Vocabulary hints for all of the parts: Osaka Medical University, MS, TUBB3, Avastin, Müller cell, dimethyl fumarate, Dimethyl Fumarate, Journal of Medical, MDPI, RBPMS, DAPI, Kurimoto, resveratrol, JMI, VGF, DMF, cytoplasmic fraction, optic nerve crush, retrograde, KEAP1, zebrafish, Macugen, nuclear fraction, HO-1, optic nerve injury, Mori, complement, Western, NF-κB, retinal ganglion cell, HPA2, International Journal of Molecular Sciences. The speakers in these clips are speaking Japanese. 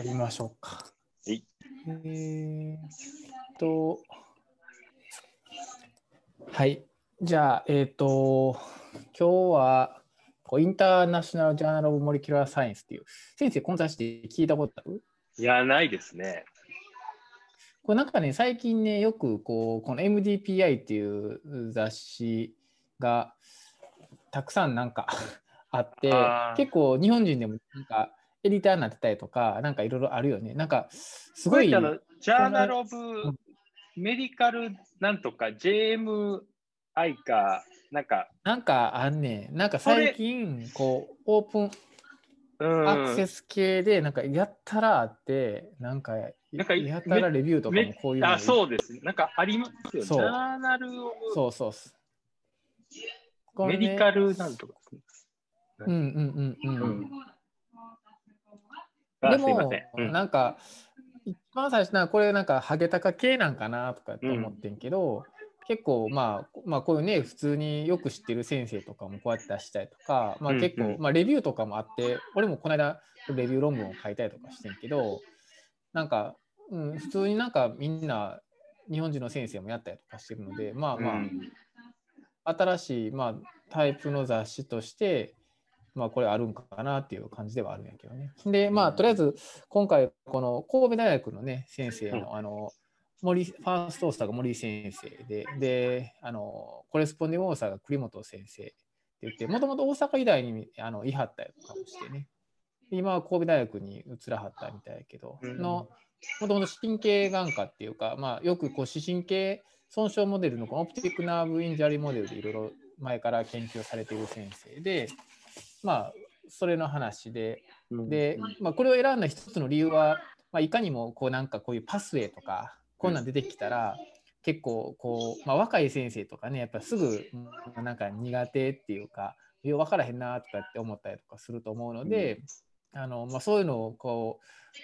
やりましょうか。はい、はい、じゃあ、今日はインターナショナル・ジャーナル・オブ・モレキュラー・サイエンスっていう、先生、この雑誌で聞いたことある？いや、ないですね。これなんかね、最近ね、よくこの MDPI っていう雑誌がたくさんなんかあって、結構日本人でもなんかエディターになってたりとか、なんかいろいろあるよね。なんかすごい。ジャーナル・オブ・メディカルなんとか JMI か、なんかあんねん。なんか最近オープンアクセス系でなんかやったらあって、なんかやたらレビューとかもこういうの。あ、そうですね。なんかありますよね。ジャーナル・オブ・そう、メディカルなんとかですね。でも、なんか、一番最初なこれなんかハゲタカ系なんかなとかって思ってんけど、結構まあこういうね普通によく知ってる先生とかもこうやって出したりとか、まあ結構、まあレビューとかもあって、俺もこの間レビュー論文を書いたりとかしてんけど、なんか、普通になんかみんな日本人の先生もやったりとかしてるので、まあ新しい、まあ、タイプの雑誌として。まあこれあるんかなっていう感じではあるんやけどね。で、まあとりあえず今回この神戸大学のね先生のファーストオーサーが森先生でコレスポンディングオーサーが栗本先生って言って、もともと大阪医大にいはったりとかもしてね、今は神戸大学に移らはったみたいやけど、もともと神経眼科っていうか、まあよく視神経損傷モデルのオプティックナーブインジャリーモデルでいろいろ前から研究されている先生で。まあそれの話で、まあ、これを選んだ一つの理由は、まあ、いかにもなんかこういうパスウェイとかこんなん出てきたら結構まあ、若い先生とかねやっぱすぐなんか苦手っていうかよう分からへんなとかって思ったりとかすると思うので、まあ、そういうのを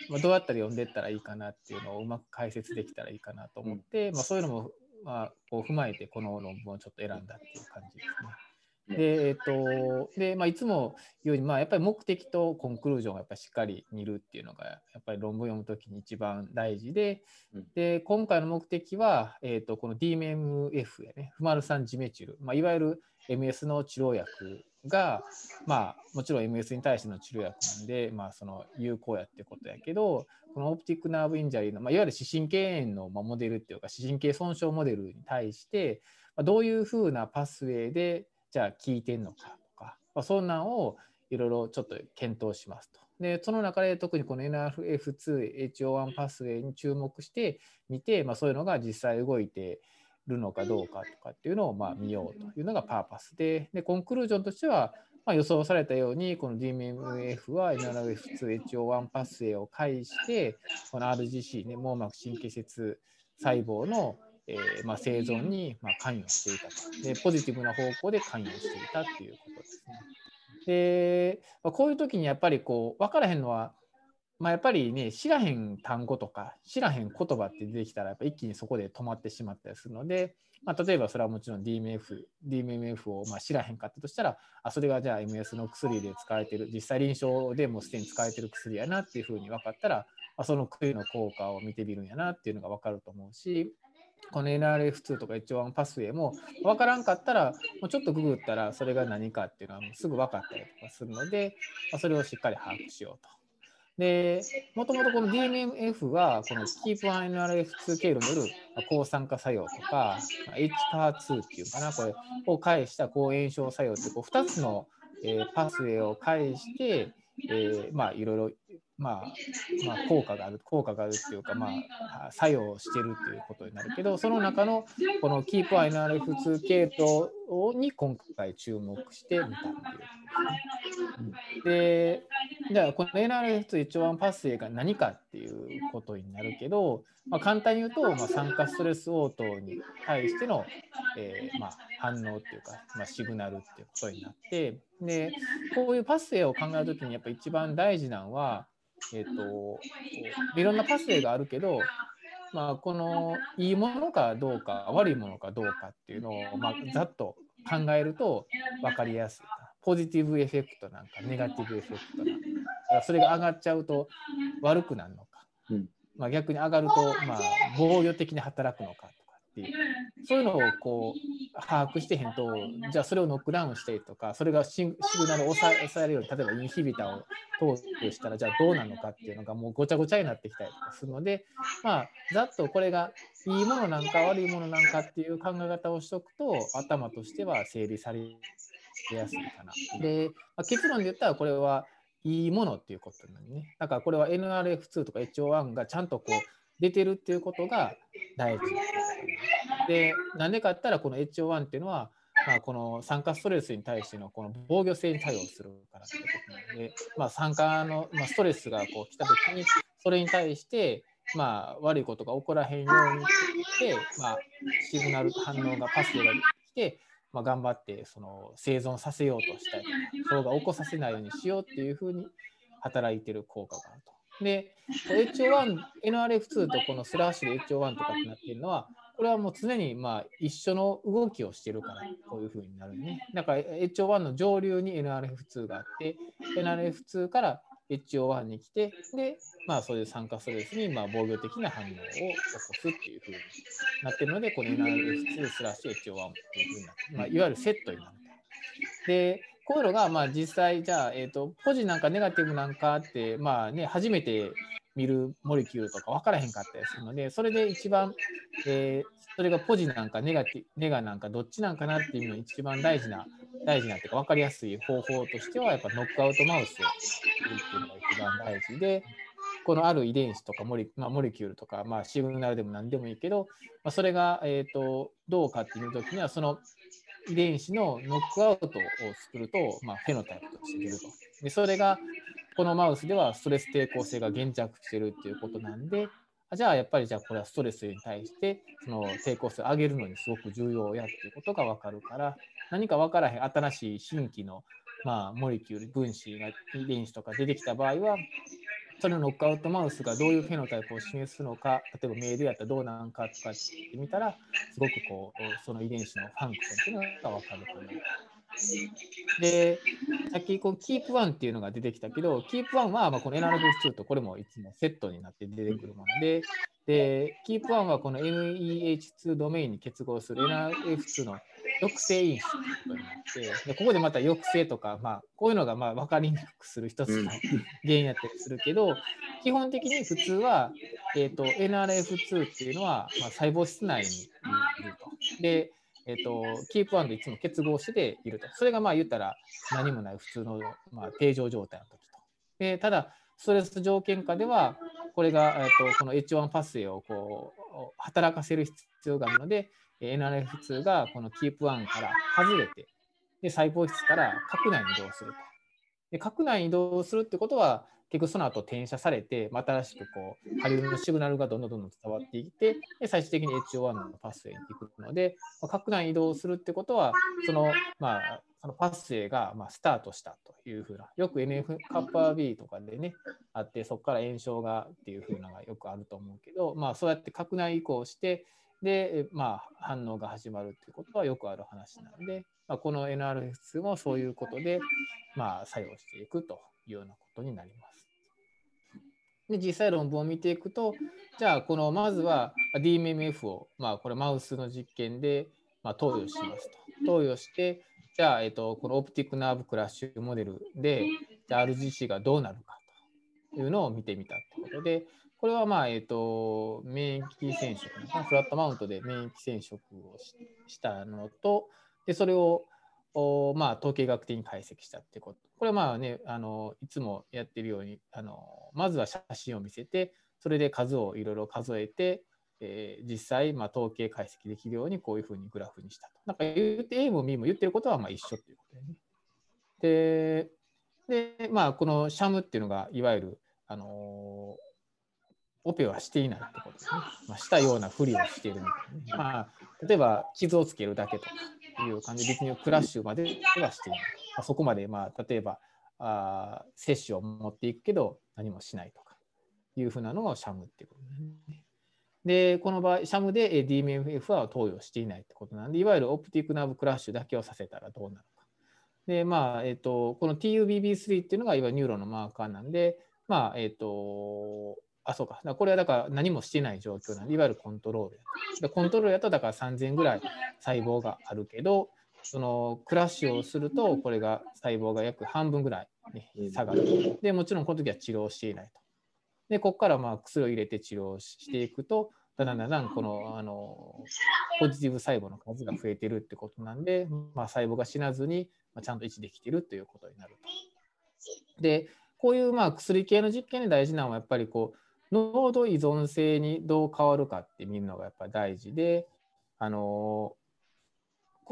まあ、どうやったら読んでったらいいかなっていうのをうまく解説できたらいいかなと思って、まあ、そういうのも、まあ、踏まえてこの論文をちょっと選んだっていう感じですね。でまあ、いつも言うように、まあ、やっぱり目的とコンクルージョンがやっぱりしっかり似るっていうのがやっぱり論文を読むときに一番大事で、で今回の目的は、この DMF やねフマル酸ジメチル、まあ、いわゆる MS の治療薬が、まあ、もちろん MS に対しての治療薬なんで、まあ、その有効やってことやけど、このオプティックナーブインジャリーの、まあ、いわゆる視神経炎のモデルっていうか視神経損傷モデルに対して、まあ、どういうふうなパスウェイでじゃあ聞いてんのかとか、まあ、そんなんをいろいろちょっと検討しますと。でその中で特にこの NRF2 HO-1 パスウェイに注目してみて、まあ、そういうのが実際動いてるのかどうかとかっていうのをまあ見ようというのがパーパスで、コンクルージョンとしてはまあ予想されたようにこの DMF は NRF2 HO-1 パスウェイを介してこの RGC ね網膜神経節細胞のまあ生存にまあ関与していたと、でポジティブな方向で関与していたっていうことですね。で、まあ、こういう時にやっぱり分からへんのは、まあ、やっぱりね知らへん単語とか知らへん言葉って出てきたらやっぱ一気にそこで止まってしまったりするので、まあ、例えばそれはもちろん DMF をまあ知らへんかったとしたら、あそれがじゃあ MS の薬で使われてる、実際臨床でもすでに使われてる薬やなっていうふうに分かったら、まあ、その薬の効果を見てみるんやなっていうのが分かると思うし。この NRF2 とか HO-1 パスウェイも分からんかったらもうちょっとググったらそれが何かっていうのはもうすぐ分かったりとかするので、それをしっかり把握しようと。でもともとこの DMF はこの KEAP1NRF2 経路による抗酸化作用とか HPA2 っていうかな、これを介した抗炎症作用って2つのパスウェイを介してまあいろいろまあ効果があるっていうか、まあ作用してるっていうことになるけど、その中のこの KEAP1NRF2 系統に今回注目してみたっていう。でじゃあこの NRF2 HO-1 パスウェイが何かっていうことになるけど、まあ、簡単に言うと、まあ、酸化ストレス応答に対しての、まあ、反応っていうか、まあ、シグナルっていうことになって、でこういうパスウェイを考えるときにやっぱ一番大事なのは。いろんなパスウェイがあるけど、まあ、このいいものかどうか悪いものかどうかっていうのを、まあ、ざっと考えると分かりやすい。ポジティブエフェクトなんかネガティブエフェクトなんか、だからそれが上がっちゃうと悪くなるのか、まあ、逆に上がるとまあ防御的に働くのかとかっていう、そういうのをこう把握してへんと、じゃあそれをノックダウンしてとか、それがシグナルを抑えるように、例えばインヒビターを通したらじゃあどうなのかっていうのがもうごちゃごちゃになってきたりとかするので、まあざっとこれがいいものなんか悪いものなんかっていう考え方をしておくと、頭としては整理されやすいかな。で、まあ、結論で言ったらこれはいいものっていうことなのね。だからこれは NRF2 とか HO-1 がちゃんとこう出てるっていうことが大事で、なんでかって言ったらこの HO-1 っていうのは、まあ、この酸化ストレスに対してのこの防御性に作用するからってことなので、まあ、酸化の、まあ、ストレスがこう来た時にそれに対してまあ悪いことが起こらへんようにして、まあ、シグナル反応がパスが来て、まあ、頑張ってその生存させようとしたりとか、それが起こさせないようにしようっていうふうに働いてる効果があると。で HO1、NRF2 とこのスラッシュで HO1 とかになっているのは、これはもう常にまあ一緒の動きをしてるからこういうふうになるね。だから HO1 の上流に NRF2 があって、 NRF2 から HO1 に来て、で、まあ、そういう酸化ストレスにまあ防御的な反応を起こすっていうふうになってるので、この NRF2 スラッシュ HO1 っていうふうになって、まあ、いわゆるセットになる。で、こういうのがまあ実際、じゃあ、ポジなんかネガティブなんかって、まあね、初めて見るモレキュールとか分からへんかったりするので、それで一番、それがポジなんかネガなんかどっちなんかなっていうのが一番大事なっていうか分かりやすい方法としては、やっぱノックアウトマウスをするっていうのが一番大事で、このある遺伝子とかモレキュールとか、まあ、シグナルでも何でもいいけど、まあ、それが、どうかっていう時には、その遺伝子のノックアウトを作ると、まあ、フェノタイプとして出ると。で、それがこのマウスではストレス抵抗性が減弱してるっていうことなんで、じゃあやっぱりじゃあこれはストレスに対してその抵抗性を上げるのにすごく重要やっていうことが分かるから、何か分からへん新しい新規の、まあ、モレキュール分子が遺伝子とか出てきた場合は、そのノックアウトマウスがどういうフェノタイプを示すのか、例えばメールやったらどうなんかとかって見たら、すごくこうその遺伝子のファンクションっていうのが分かると思う。で、さっきこうキープ1っていうのが出てきたけど、キープ1はまあこの NRF2 とこれもいつもセットになって出てくるもので、で、キープ1はこの MEH2 ドメインに結合する NRF2 の抑制因子ということになって、で、ここでまた抑制とか、まあ、こういうのがまあ分かりにくくする一つの原因やったりするけど、基本的に普通は、NRF2 っていうのはまあ細胞質内にいると。で、キープ1でいつも結合していると。それがまあ言ったら何もない普通のまあ定常状態の時と。で、ただストレス条件下ではこれが、この HO1 パスウェイをこう働かせる必要があるので、 NRF2 がこのキープ1から外れて、で細胞質から核内に移動すると。で、核内に移動するってことは結局その後転写されて、まあ、新しくこう下流のシグナルがどんどん伝わっていって、で最終的に HO1 のパスウェイに行くので、まあ、核内に移動するってことはその、まあ、そのパスウェイがまあスタートしたというふうな、よく NF-κB とかでねあって、そこから炎症がっていうふうなのがよくあると思うけど、まあ、そうやって核内移行して、で、まあ、反応が始まるっていうことはよくある話なので、まあ、この NRF2 もそういうことで、まあ、作用していくというようなことになります。で、実際論文を見ていくと、じゃあこのまずは DMMF を、まあ、これマウスの実験で、まあ、投与しますと。投与して、じゃあ、このオプティックナーブクラッシュモデルで、じゃあ RGC がどうなるかというのを見てみたってことで、これはまあ、免疫染色のフラットマウントで免疫染色をしたのと、でそれをまあ統計学的に解析したってこと。これはまあね、いつもやってるように、まずは写真を見せて、それで数をいろいろ数えて、実際まあ統計解析できるようにこういうふうにグラフにしたと。なんか言って A も B も言ってることはまあ一緒っていうことでね。で、まあこのシャムっていうのがいわゆるオペはしていないってことですね。まあ、したようなふりをしているみたいな、まあ、例えば傷をつけるだけとかいう感じで、別にクラッシュまではしていない。まあ、そこまで、まあ、例えば摂取を持っていくけど何もしないとかいうふうなのがシャムっていうことですね。で、この場合シャムで DMFR を投与していないってことなんで、いわゆるオプティックナーブクラッシュだけをさせたらどうなるか。で、まあ、この TUBB3 っていうのが、いわゆるニューロンのマーカーなんで、まあ、あ、そうか。これはだから何もしてない状況なんで、いわゆるコントロールやと。コントロールやと、だから3000ぐらい細胞があるけど、そのクラッシュをすると、これが細胞が約半分ぐらい、ね、下がる。で、もちろんこの時は治療していないと。で、ここからまあ薬を入れて治療していくと、だんだんだんだんこの、ポジティブ細胞の数が増えてるってことなんで、まあ、細胞が死なずに、ちゃんと維持できてるということになると。で、こういうまあ薬系の実験で大事なのは、やっぱりこう、濃度依存性にどう変わるかって見るのがやっぱり大事で、こ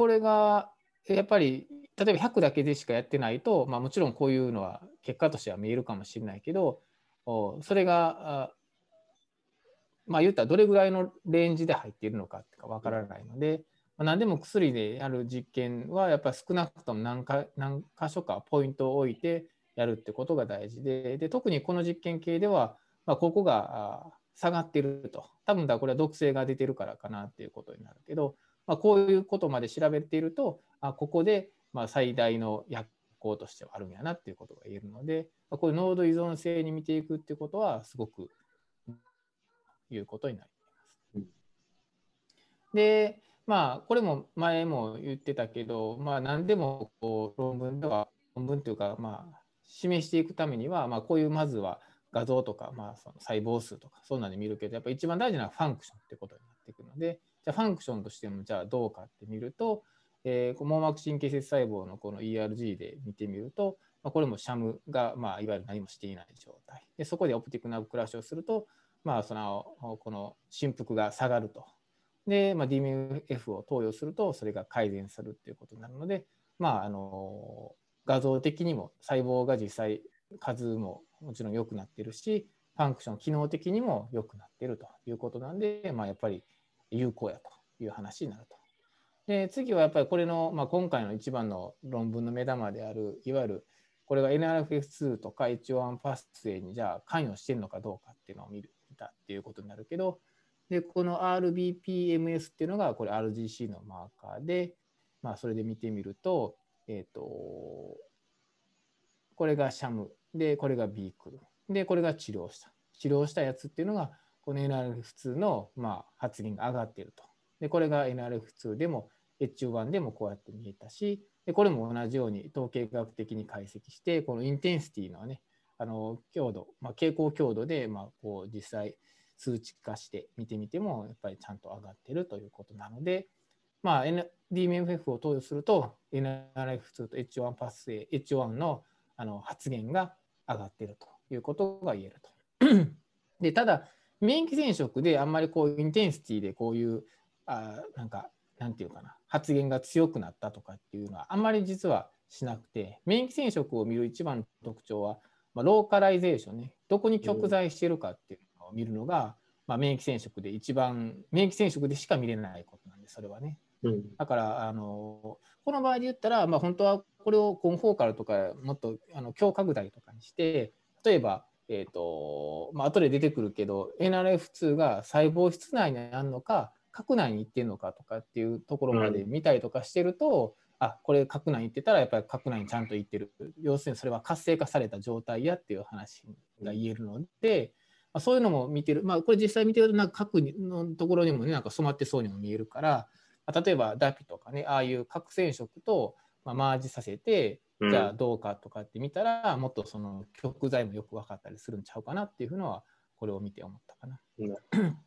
れがやっぱり例えば100だけでしかやってないと、まあ、もちろんこういうのは結果としては見えるかもしれないけど、それがまあ言ったらどれぐらいのレンジで入っているのかってか分からないので、何でも薬でやる実験はやっぱり少なくとも何か所かポイントを置いてやるってことが大事で、特にこの実験系ではまあここが下がってると、多分だこれは毒性が出てるからかなっていうことになるけど、まあ、こういうことまで調べていると、あ、ここでまあ最大の薬効としてはあるんやなっていうことが言えるので、まあ、こういう濃度依存性に見ていくっていうことはすごくいうことになります。で、まあこれも前も言ってたけど、まあ、何でもこう論文というか、まあ示していくためには、まあ、こういうまずは画像とか、まあ、その細胞数とかそんなに見るけど、やっぱり一番大事なのはファンクションってことになってくるので、じゃあファンクションとしてもじゃあどうかって見ると、網膜神経節細胞のこの ERG で見てみると、まあ、これもシャムが、まあ、いわゆる何もしていない状態で、そこでオプティックナーブクラッシュをすると、まあ、そのこの振幅が下がると。で、まあ、DMF を投与するとそれが改善するっていうことになるので、まあ、画像的にも細胞が実際数ももちろん良くなってるし、ファンクション機能的にも良くなってるということなんで、まあ、やっぱり有効やという話になると。で、次はやっぱりこれの、まあ、今回の一番の論文の目玉である、いわゆるこれが NRF2 とか HO-1 パスウェイにじゃあ関与してるのかどうかっていうのを見たっていうことになるけど、でこの RBPMS っていうのがこれ RGC のマーカーで、まあ、それで見てみると、これがシャムで、これがビークルで、これが治療したやつっていうのがこの NRF2 のまあ発現が上がっていると。でこれが NRF2 でも HO-1 でもこうやって見えたし、でこれも同じように統計学的に解析して、このインテンシティのね、強度、まあ、蛍光強度でまあこう実際数値化して見てみてもやっぱりちゃんと上がっているということなので、まあ、DMFF を投与すると NRF2 と HO-1 パスウェイ HO-1 の発現が上がっているということが言えると。でただ免疫染色であんまりこうインテンシティでこういうなんていうかな、発現が強くなったとかっていうのはあんまり実はしなくて、免疫染色を見る一番の特徴は、まあ、ローカライゼーションね、どこに極在しているかっていうのを見るのが、まあ、免疫染色で一番免疫染色でしか見れないことなんで、それはね。だからこの場合で言ったら、まあ、本当はこれをコンフォーカルとかもっと強拡大とかにして、例えば、まあ後で出てくるけど NRF2 が細胞質内にあるのか核内にいってるのかとかっていうところまで見たりとかしてると、うん、あ、これ核内にいってたらやっぱり核内にちゃんといってる、要するにそれは活性化された状態やっていう話が言えるので。まあ、そういうのも見てる、まあ、これ実際見てるとなんか核のところにもね、なんか染まってそうにも見えるから。例えば DAPI とかね、ああいう核染色とマージさせて、じゃあどうかとかって見たら、うん、もっとその極材もよく分かったりするんちゃうかなっていうのはこれを見て思ったかな。うん、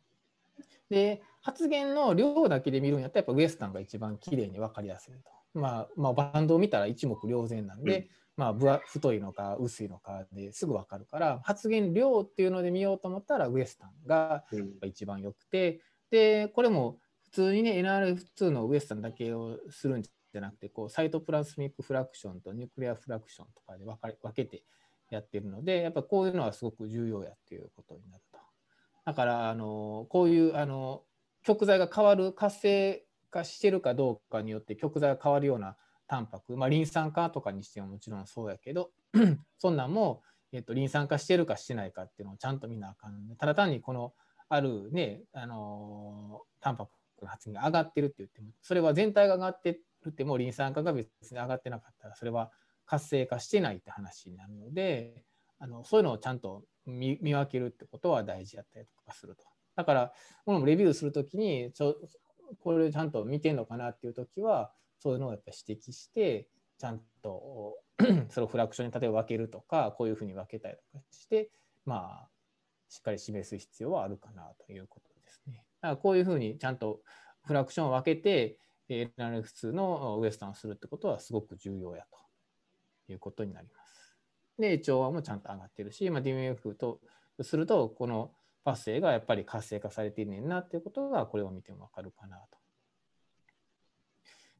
で発言の量だけで見るんやったらやっぱウエスタンが一番きれいに分かりやすいと。まあ、バンドを見たら一目瞭然なんで、うん、まあ、太いのか薄いのかですぐ分かるから、発言量っていうので見ようと思ったらウエスタンがやっぱ一番よくて、でこれも普通にね NRF2 のウエスタンだけをするんじゃなくて、こうサイトプラスミックフラクションとニュクレアフラクションとかで分けてやってるので、やっぱこういうのはすごく重要やっていうことになると。だからこういう極材が変わる、活性化してるかどうかによって極材が変わるようなタンパク、まあ、リン酸化とかにしてももちろんそうやけどそんなんも、リン酸化してるかしてないかっていうのをちゃんと見なあかん。ただ単にこのあるねタンパク発現が上がってるって言っても、それは全体が上がってってもリン酸化が別に上がってなかったらそれは活性化してないって話になるので、そういうのをちゃんと 見分けるってことは大事だったりとかすると。だからものレビューするときにこれちゃんと見てんのかなっていうときはそういうのをやっぱ指摘してちゃんとそれをフラクションに例えば分けるとかこういうふうに分けたりとかして、まあ、しっかり示す必要はあるかなということですね。だからこういうふうにちゃんとフラクションを分けて NRF2 のウエスタンをするってことはすごく重要やということになります。で、HO-1もちゃんと上がってるし、まあ、DMF とするとこのパス性がやっぱり活性化されているねんなっていうことがこれを見ても分かるかなと。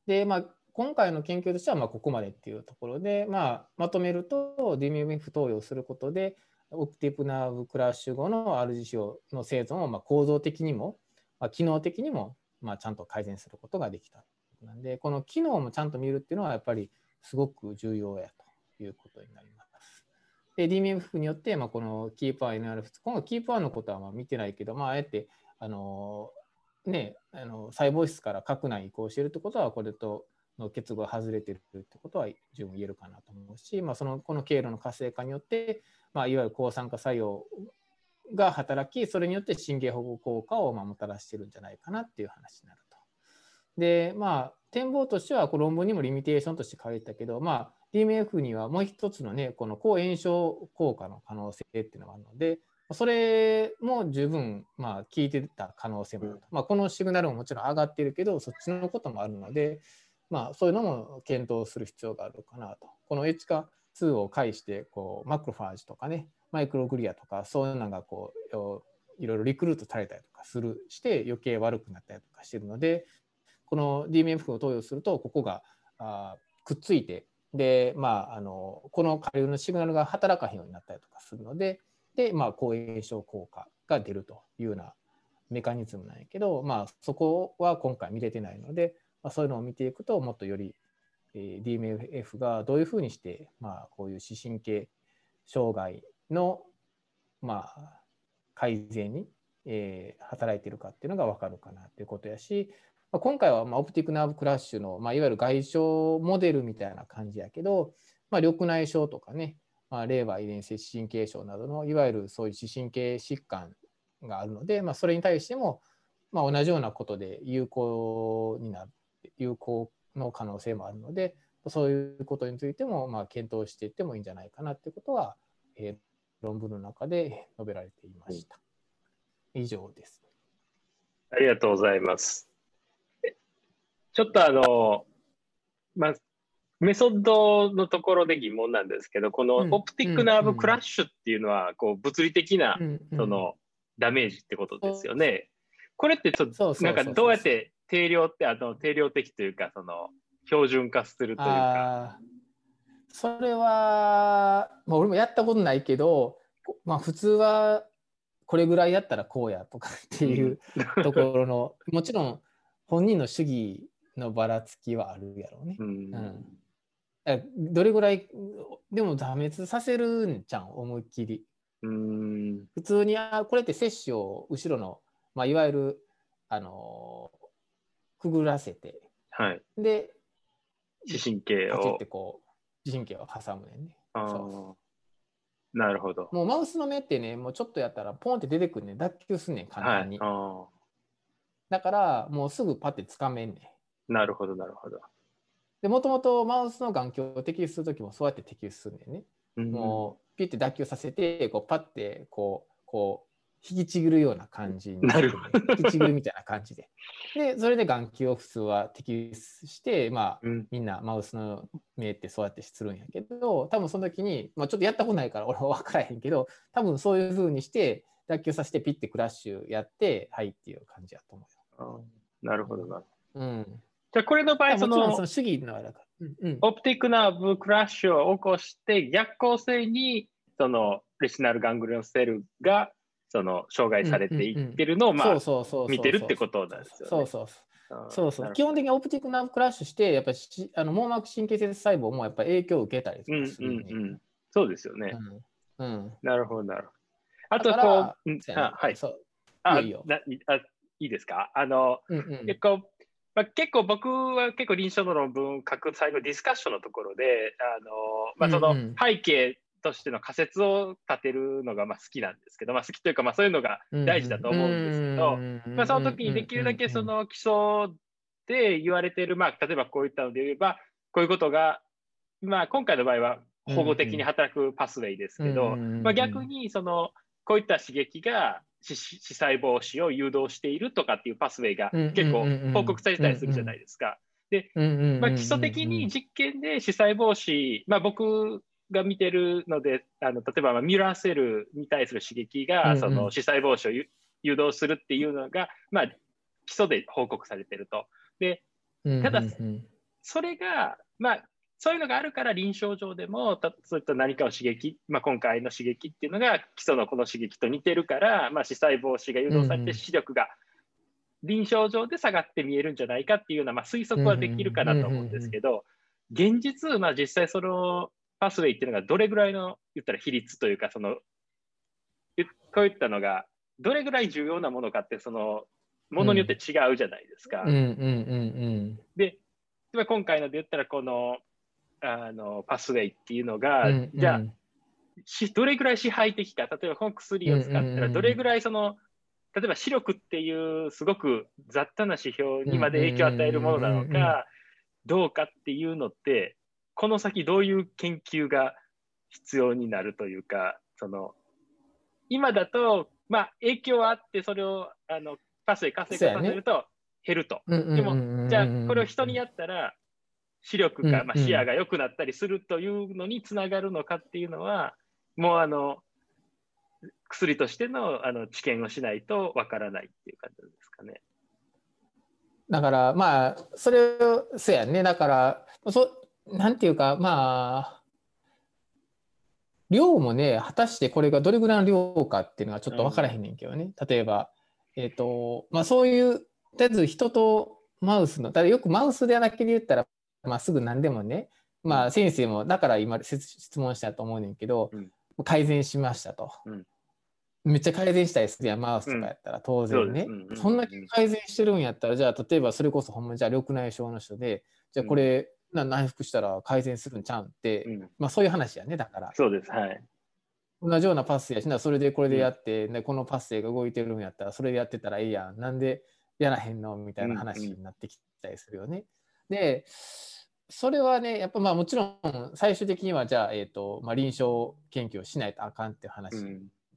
で、まあ今回の研究としてはまあここまでっていうところで、まあ、まとめると DMF 投与することでオプティブナーブクラッシュ後の RGC の生存をまあ構造的にも、まあ、機能的にもまあちゃんと改善することができたなんで、この機能もちゃんと見るっていうのはやっぱりすごく重要やということになります。で DMF によってまあこのキーパー NRF2 今後キーパーのことはまあ見てないけど、まああえて細胞質から核内移行しているってことはこれとの結合が外れてるってことは十分言えるかなと思うし、まあ、この経路の活性化によって、まあ、いわゆる抗酸化作用が働き、それによって神経保護効果をもたらしてるんじゃないかなっていう話になると。で、まあ、展望としては論文にもリミテーションとして書いてたけど、まあ、DMF にはもう一つのね、この抗炎症効果の可能性っていうのがあるので、それも十分、まあ、効いてた可能性もあると。まあ、このシグナルももちろん上がってるけど、そっちのこともあるので、まあ、そういうのも検討する必要があるかなと。この HK2 を介してこうマクロファージとかねマイクログリアとかそういうのがこういろいろリクルートされたりとかして余計悪くなったりとかしてるので、この DMF を投与するとここがくっついて、で、まあ、この下流のシグナルが働かへんようになったりとかするので、まあ、抗炎症効果が出るというようなメカニズムなんやけど、まあ、そこは今回見れてないので。そういうのを見ていくともっとより DMF がどういうふうにして、まあ、こういう視神経障害の、まあ、改善に、働いているかっていうのが分かるかなということやし、まあ、今回はまあオプティックナーブクラッシュの、まあ、いわゆる外傷モデルみたいな感じやけど、まあ、緑内障とかね、まあ、レーバー遺伝性視神経症などのいわゆるそういう視神経疾患があるので、まあ、それに対しても、まあ、同じようなことで有効の可能性もあるので、そういうことについてもまあ検討していってもいいんじゃないかなということは、論文の中で述べられていました。以上です。ありがとうございます。ちょっとまあ、メソッドのところで疑問なんですけど、このオプティックナーブクラッシュっていうのはこう物理的なそのダメージってことですよね。これってちょっとなんかどうやって定量って定量的というかその標準化するというか、それは、まあ、俺もやったことないけど、まあ、普通はこれぐらいやったらこうやとかっていうところのもちろん本人の主義のばらつきはあるやろうね、どれぐらいでも挫滅させるんじゃん思いっきり、普通にこれって摂取を後ろの、まあ、いわゆるくぐらせて、はい、で視神経をってこう視神経を挟むねんね。そうなるほど。もうマウスの目ってね、もうちょっとやったらポンって出てくるね、脱臼すんねん簡単に、はい、だからもうすぐパッてつかめんねん。なるほどなるほど。でもともとマウスの眼鏡を摘出する時もそうやって摘出すんねんね、もうピュッて脱臼させてこうパッてこう引きちぎるような感じになる、ね、引きちぎるみたいな感じで、でそれで眼球を普通は摘出して、まあ、みんなマウスの目ってそうやってするんやけど、多分その時に、まあ、ちょっとやったことないから俺は分からへんけど、多分そういうふうにして脱臼させてピッてクラッシュやってはいっていう感じやと思うよ。なるほどな。じゃあこれの場合その主義のあれか、オプティックナーブクラッシュを起こして逆行性にそのレシナルガングリオンセルがその障害されていってるのを見てるってことなんですよね。そうそう。基本的にオプティックナーブクラッシュしてやっぱり網膜神経節細胞もやっぱ影響を受けたりとかする、そうですよね。なるほどなるほど。あとこう、はい、いいですか。まあ、僕は臨床の論文を書く最後ディスカッションのところでその背景としての仮説を立てるのが好きなんですけど、好きというかそういうのが大事だと思うんですけど、その時にできるだけその基礎で言われている、例えばこういったので言えばこういうことが、今回の場合は保護的に働くパスウェイですけど、逆にそのこういった刺激が死細胞死を誘導しているとかっていうパスウェイが結構報告されたりするじゃないですか。で、基礎的に実験で死細胞死、僕が見てるので例えばミュラーセルに対する刺激がその死細胞死を誘導するっていうのが、基礎で報告されてると。でただそれがそういうのがあるから臨床上でもそういった何かを刺激、今回の刺激っていうのが基礎のこの刺激と似てるから、死細胞死が誘導されて視力が臨床上で下がって見えるんじゃないかっていうような、推測はできるかなと思うんですけど、現実、実際そのパスウェイっていうのがどれぐらいの言ったら比率というか、こういったのがどれぐらい重要なものかってものによって違うじゃないですか。で今回ので言ったらこのパスウェイっていうのが、じゃあどれぐらい支配的か、例えばこの薬を使ったらどれぐらい例えば視力っていうすごく雑多な指標にまで影響を与えるものなのかどうかっていうのって、この先どういう研究が必要になるというか、今だと影響はあってそれをパスウェイ活性化させると減ると。でもじゃあこれを人にやったら視力か視野が良くなったりするというのにつながるのかっていうのは、もう薬としての治験をしないとわからないっていう感じですかね。だからそれをそうやね、だからなんていうか量もね、果たしてこれがどれぐらいの量かっていうのはちょっとわからへんねんけどね。例えばそういうとりあえず人とマウスの、だからよくマウスでなければ言ったらすぐ何でもね、先生もだから今質問したと思うねんけど、改善しましたと、めっちゃ改善したりするやん、マウスとかやったら当然ね。そんな改善してるんやったら、じゃあ例えばそれこそほんまにじゃあ緑内障の人で、じゃあこれ内服したら改善するんちゃうんって、そういう話やね。だからそうです、はい、同じようなパスやしな、それでこれでやって、このパスが動いてるんやったらそれでやってたらいいやん、なんでやらへんのみたいな話になってきたりするよね。でそれはね、やっぱもちろん最終的にはじゃあ、臨床研究をしないとあかんっていう話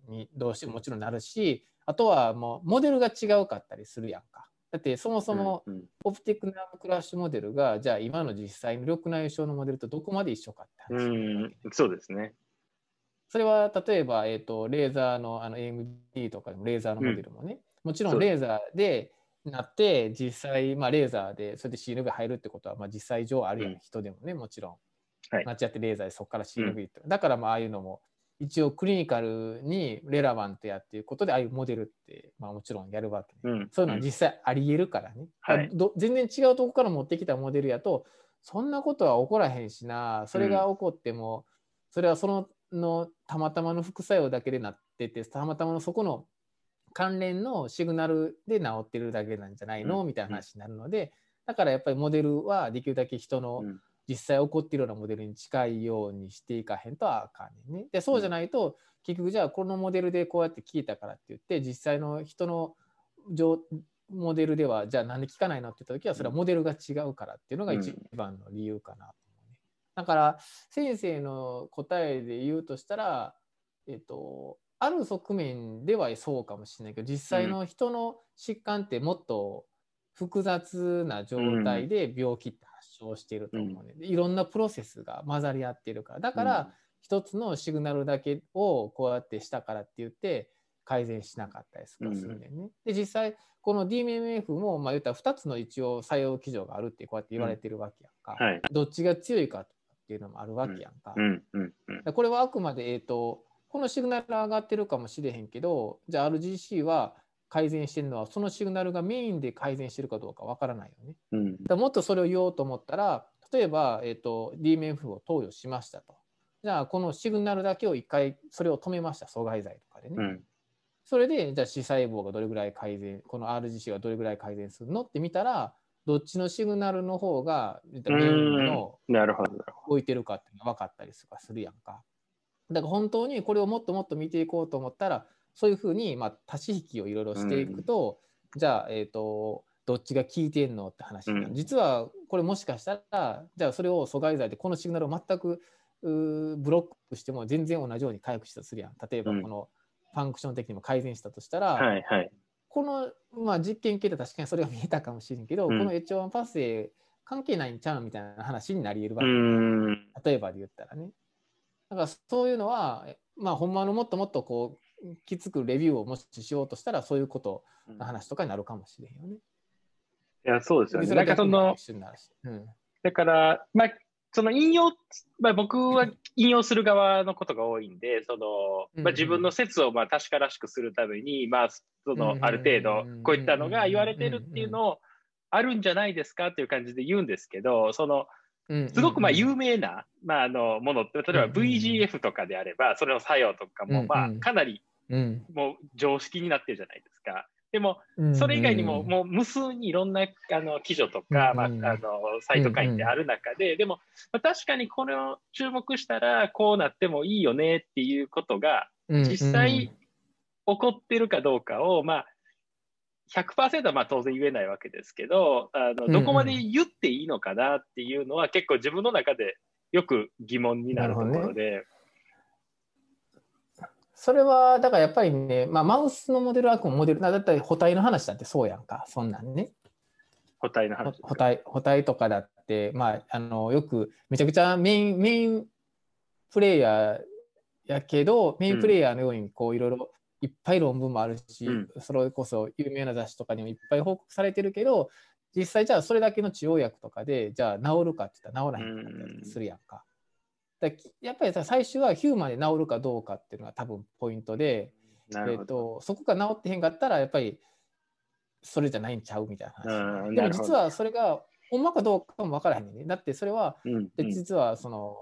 にどうしてももちろんなるし、あとはもうモデルが違うかったりするやんか。だってそもそもオプティックナーブクラッシュモデルがじゃあ今の実際の緑内障のモデルとどこまで一緒かって話、そうですね。それは例えば、レーザーのAMD とかでもレーザーのモデルもね、もちろんレーザーでなって実際、レーザーでそれでシールが入るってことは、実際上あるような人でもね、もちろん、間違ってレーザーでそこからシールがいって、だからああいうのも一応クリニカルにレラバントやっていうことで、ああいうモデルってもちろんやるわけ、そういうのは実際ありえるからね、全然違うとこから持ってきたモデルやとそんなことは起こらへんしな、それが起こってもそれはたまたまの副作用だけでなってて、たまたまのそこの関連のシグナルで治ってるだけなんじゃないのみたいな話になるので、だからやっぱりモデルはできるだけ人の実際起こってるようなモデルに近いようにしていかへんとはあかんね。でそうじゃないと結局じゃあこのモデルでこうやって効いたからって言って実際の人のモデルではじゃあなんで効かないのって言った時は、それはモデルが違うからっていうのが一番の理由かなと思うね。だから先生の答えで言うとしたらある側面ではそうかもしれないけど、実際の人の疾患ってもっと複雑な状態で病気って発症していると思うので、いろんなプロセスが混ざり合っているから、だから一つのシグナルだけをこうやってしたからって言って改善しなかったりするんだよね。で実際この DMMF も言ったら2つの一応作用基準があるってこうやって言われてるわけやんか、どっちが強いかっていうのもあるわけやんか。これはあくまでこのシグナルが上がってるかもしれへんけど、じゃあ RGC は改善してるのはそのシグナルがメインで改善してるかどうかわからないよね。だからもっとそれを言おうと思ったら、例えば、DMF を投与しましたと。じゃあこのシグナルだけを一回それを止めました、阻害剤とかでね。それでじゃあ視細胞がどれぐらい改善、この RGC がどれぐらい改善するのって見たら、どっちのシグナルの方がメインの動いてるかっていうのが分かったりとかするやんか。だから本当にこれをもっともっと見ていこうと思ったら、そういうふうにまあ足し引きをいろいろしていくと、じゃあどっちが効いてんのって話になる。実はこれもしかしたら、じゃあそれを阻害剤でこのシグナルを全くブロックしても全然同じように回復したとするやん。例えばこのファンクション的にも改善したとしたら、はいはい、この、まあ、実験系で確かにそれが見えたかもしれんけど、この HO1 パスウェイ関係ないんちゃうみたいな話になり得るわけ、例えばで言ったらね。だからそういうのは、まあ、ほんまのもっともっとこうきつくレビューをもししようとしたら、そういうことの話とかになるかもしれんよね。いや、そうですよね。なんかその、だから、まあ、その引用、まあ、僕は引用する側のことが多いんで、その、まあ、自分の説をまあ確からしくするために、まあ、そのある程度こういったのが言われてるっていうのをあるんじゃないですかっていう感じで言うんですけど、そのすごくまあ有名な、まあ、あのものって、例えば VGF とかであれば、それの作用とかもまあかなりもう常識になってるじゃないですか。でもそれ以外にももう無数にいろんな記叙とか、まあ、サイト会ってある中で、でも確かにこれを注目したらこうなってもいいよねっていうことが実際起こってるかどうかを、まあ、100% はまあ当然言えないわけですけど、どこまで言っていいのかなっていうのは結構自分の中でよく疑問になるところで、ね、それはだからやっぱりね、まあ、マウスのモデル、悪もモデルだったり補体の話だってそうやんか。そんなんね、補体の話、補体とかだって、まあ、よくめちゃくちゃメインプレイヤーやけど、メインプレイヤーのようにこういろいろいっぱい論文もあるし、それこそ有名な雑誌とかにもいっぱい報告されてるけど、実際じゃあそれだけの治療薬とかでじゃあ治るかって言ったら治らへんかったりするやんか。だからやっぱりさ、最終はヒューマンで治るかどうかっていうのが多分ポイントで、そこが治ってへんかったらやっぱりそれじゃないんちゃうみたいな話。でも実はそれがほんまかどうかも分からへんね。だってそれは、実はそ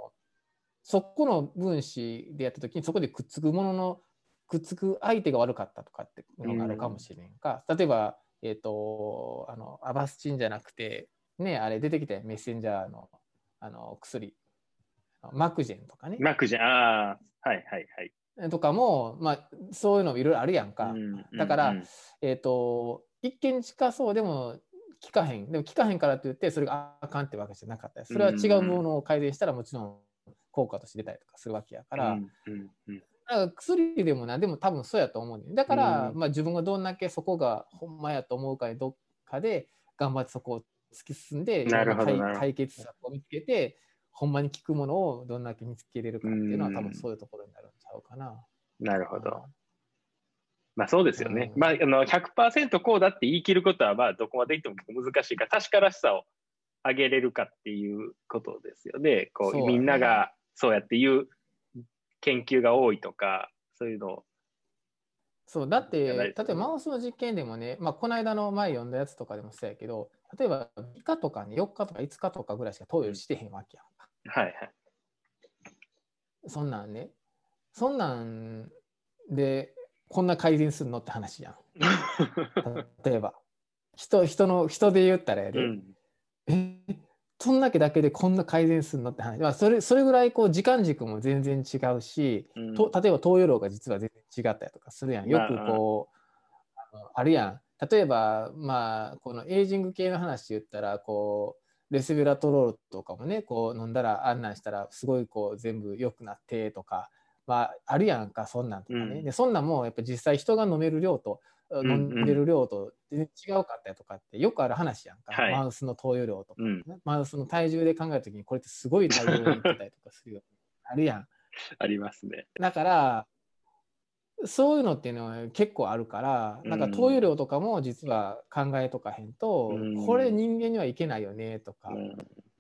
この分子でやった時にそこでくっつくもののくっつく相手が悪かったとかっていうのがあるかもしれんか、例えば、アバスチンじゃなくて、ね、あれ出てきたメッセンジャーの薬、マクジェンとかね。マクジェン、ああ、はいはいはい。とかも、まあ、そういうのいろいろあるやんか。だから、一見近そうでも効かへん。でも効かへんからといってそれがあかんってわけじゃなかった。それは違うものを改善したらもちろん効果として出たりとかするわけやから。薬でも何でも多分そうやと思うんだよ。だから、まあ、自分がどんだけそこがほんまやと思うかで、どっかで頑張ってそこを突き進んで解決策を見つけて、ほんまに効くものをどんだけ見つけれるかっていうのは、多分そういうところになるんちゃうかな。なるほど。まあそうですよね。まあ、100% こうだって言い切ることは、まあどこまでいっても難しいから、確からしさを上げれるかっていうことですよね。こうみんながそうやって言う研究が多いとか、そういうの。そうだって、例えばマウスの実験でもね、まあ、この間の前読んだやつとかでもそうやけど、例えば3日とかね、4日とか5日とかぐらいしか投与してへんわけやんか。はいはい。そんなんね、そんなんでこんな改善するのって話やん。例えば人で言ったらやで、そんだけでこんな改善するのって話、まあ、それぐらいこう時間軸も全然違うし、例えば投与量が実は全然違ったりとかするやん。よくこう、あるやん。例えば、まあ、このエイジング系の話で言ったら、こうレスベラトロールとかもね、こう飲んだらあんなんしたらすごいこう全部良くなってとか、まあ、あるやんか、そんなんとかね。でそんなんもやっぱ実際人が飲める量と飲んでる量と全然違うかったりとかってよくある話やんか、マウスの投与量とか、マウスの体重で考えるときにこれってすごい体重になってたりとかするよ。あるやん。ありますね。だからそういうのっていうのは結構あるから、なんか投与量とかも実は考えとかへんと、これ人間にはいけないよねとか、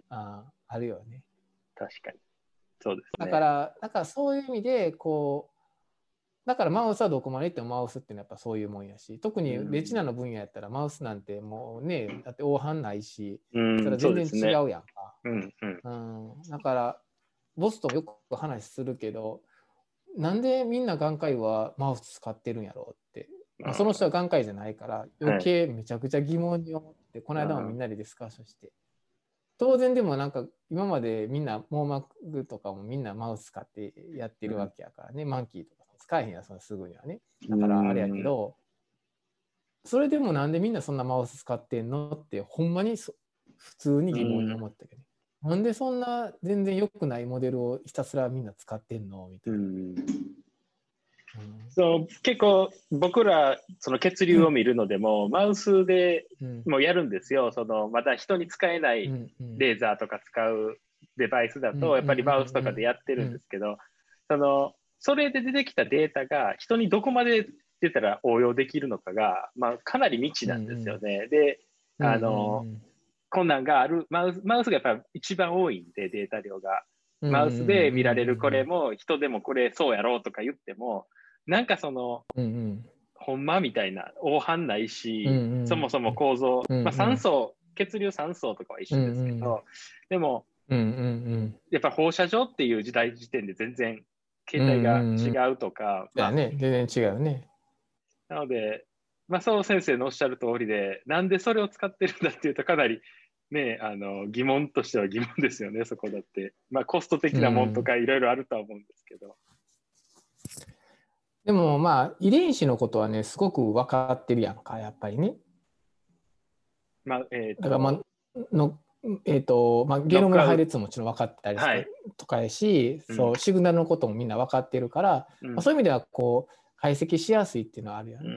あるよね。確かにそうですね。だからそういう意味でこう、だからマウスはどこまでいってもマウスってのはやっぱそういうもんやし、特にレチナの分野やったらマウスなんてもうね、だって黄斑ないし、それは全然違うやんか。だからボスとよく話するけど、なんでみんな眼科医はマウス使ってるんやろうってまあ、その人は眼科医じゃないから余計めちゃくちゃ疑問に思って、はい、この間もみんなでディスカッションして当然でもなんか今までみんな網膜とかもみんなマウス使ってやってるわけやからね、うん、マンキーとか使えへんやそのすぐにはねだからあれやけど、うん、それでもなんでみんなそんなマウス使ってんのってほんまに普通に疑問に思ったけど、ねうん、なんでそんな全然良くないモデルをひたすらみんな使ってんのみたいな、うんそう結構僕らその血流を見るのでも、うん、マウスでもやるんですよ、うん、そのまた人に使えないレーザーとか使うデバイスだとやっぱりマウスとかでやってるんですけど、それで出てきたデータが人にどこまで出たら応用できるのかが、まあ、かなり未知なんですよね、うん、でこんなんがあるマウスがやっぱり一番多いんでデータ量がマウスで見られるこれも人でもこれそうやろうとか言ってもなんかその、うんうん、ほんまみたいな黄斑ないし、うんうん、そもそも構造、うんうんまあ、3層血流3層とかは一緒ですけど、うんうん、でも、うんうんうん、やっぱ放射状っていう時点で全然形態が違うとか、うんうんうんまあ、いやね全然違うねなので、まあ、そう先生のおっしゃる通りでなんでそれを使ってるんだっていうとかなりね、疑問としては疑問ですよねそこだって、まあ、コスト的なもんとかいろいろあるとは思うんですけど、うんでもまあ遺伝子のことはねすごく分かってるやんかやっぱりね。まあだからまあのまあゲノムの配列ももちろん分かってたりとか、はい、とかやし、そうシグナルのこともみんな分かってるから、うんまあ、そういう意味ではこう解析しやすいっていうのはあるよね。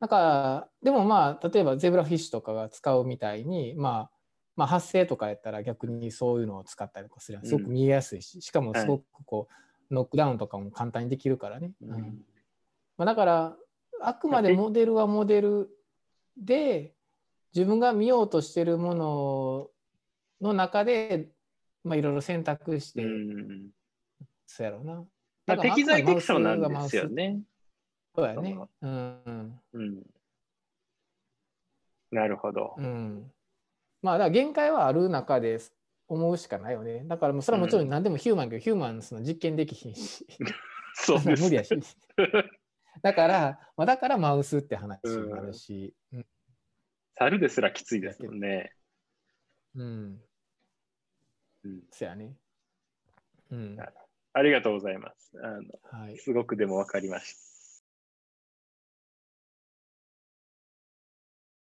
なんかでもまあ例えばゼブラフィッシュとかが使うみたいに、まあ発生とかやったら逆にそういうのを使ったりとかすればすごく見えやすいし、うん、しかもすごくこう。はいノックダウンとかも簡単にできるからね、うんまあ、だからあくまでモデルはモデルで自分が見ようとしてるものの中でいろいろ選択して、うん、そうやろうなだから適材適所なんですよねそうやねうん、うん、なるほど、うん、まあだから限界はある中で思うしかないよね。だからもうそれはもちろん何でもヒューマンけど、うん、ヒューマンその実験できひんしそうです無理やしだからマウスって話になるし、うん、猿ですらきついですもんねうん、うん、そやね、うん、ありがとうございますはい、すごくでも分かりました。